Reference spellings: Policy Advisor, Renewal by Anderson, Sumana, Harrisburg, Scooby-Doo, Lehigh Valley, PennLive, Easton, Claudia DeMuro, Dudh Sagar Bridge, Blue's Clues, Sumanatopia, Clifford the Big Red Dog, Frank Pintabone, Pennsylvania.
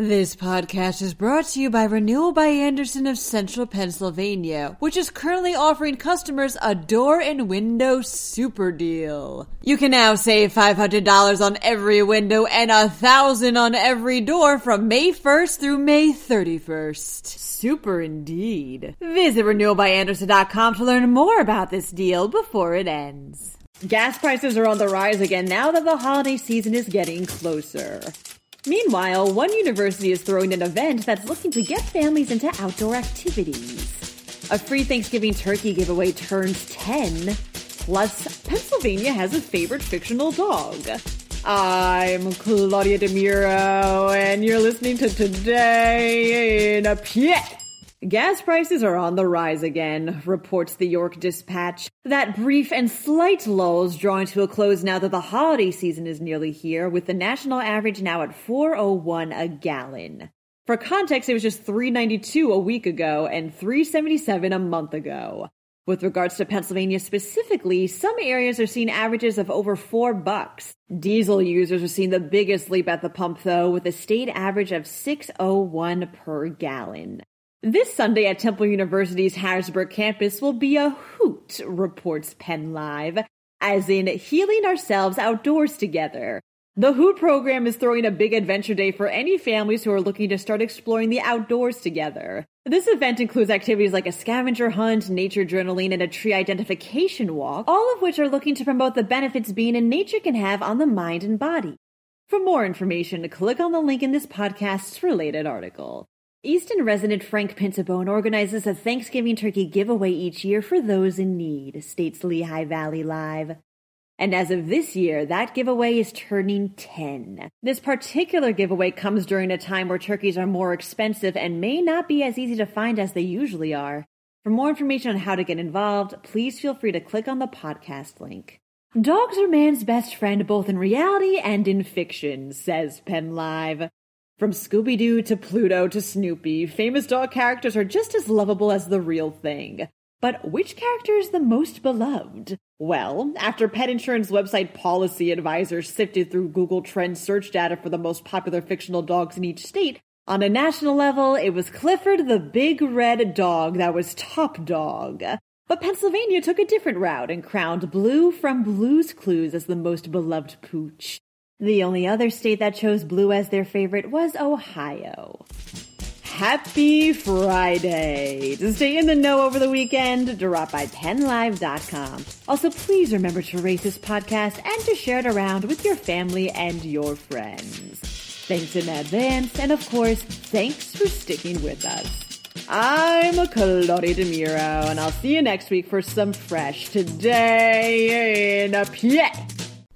This podcast is brought to you by Renewal by Anderson of Central Pennsylvania, which is currently offering customers a door and window super deal. You can now save $500 on every window and $1,000 on every door from May 1st through May 31st. Super indeed. Visit renewalbyanderson.com to learn more about this deal before it ends. Gas prices are on the rise again now that the holiday season is getting closer. Meanwhile, one university is throwing an event that's looking to get families into outdoor activities. A free Thanksgiving turkey giveaway turns 10, plus Pennsylvania has a favorite fictional dog. I'm Claudia DeMuro, and you're listening to Today in a Pit. Gas prices are on the rise again, reports the York Dispatch. That brief and slight lull is drawing to a close now that the holiday season is nearly here, with the national average now at $4.01 a gallon. For context, it was just $3.92 a week ago and $3.77 a month ago. With regards to Pennsylvania specifically, some areas are seeing averages of over $4. Diesel users are seeing the biggest leap at the pump, though, with a state average of $6.01 per gallon. This Sunday at Temple University's Harrisburg campus will be a hoot, reports Penn Live, as in healing ourselves outdoors together. The Hoot program is throwing a big adventure day for any families who are looking to start exploring the outdoors together. This event includes activities like a scavenger hunt, nature journaling, and a tree identification walk, all of which are looking to promote the benefits being in nature can have on the mind and body. For more information, click on the link in this podcast's related article. Easton resident Frank Pintabone organizes a Thanksgiving turkey giveaway each year for those in need, states Lehigh Valley Live. And as of this year, that giveaway is turning 10. This particular giveaway comes during a time where turkeys are more expensive and may not be as easy to find as they usually are. For more information on how to get involved, please feel free to click on the podcast link. Dogs are man's best friend both in reality and in fiction, says Penn Live. From Scooby-Doo to Pluto to Snoopy, famous dog characters are just as lovable as the real thing. But which character is the most beloved? Well, after pet insurance website Policy Advisor sifted through Google Trends search data for the most popular fictional dogs in each state, on a national level, it was Clifford the Big Red Dog that was top dog. But Pennsylvania took a different route and crowned Blue from Blue's Clues as the most beloved pooch. The only other state that chose Blue as their favorite was Ohio. Happy Friday! To stay in the know over the weekend, drop by PennLive.com. Also, please remember to rate this podcast and to share it around with your family and your friends. Thanks in advance, and of course, thanks for sticking with us. I'm Claudia DeMuro, and I'll see you next week for some fresh Today in a Pit.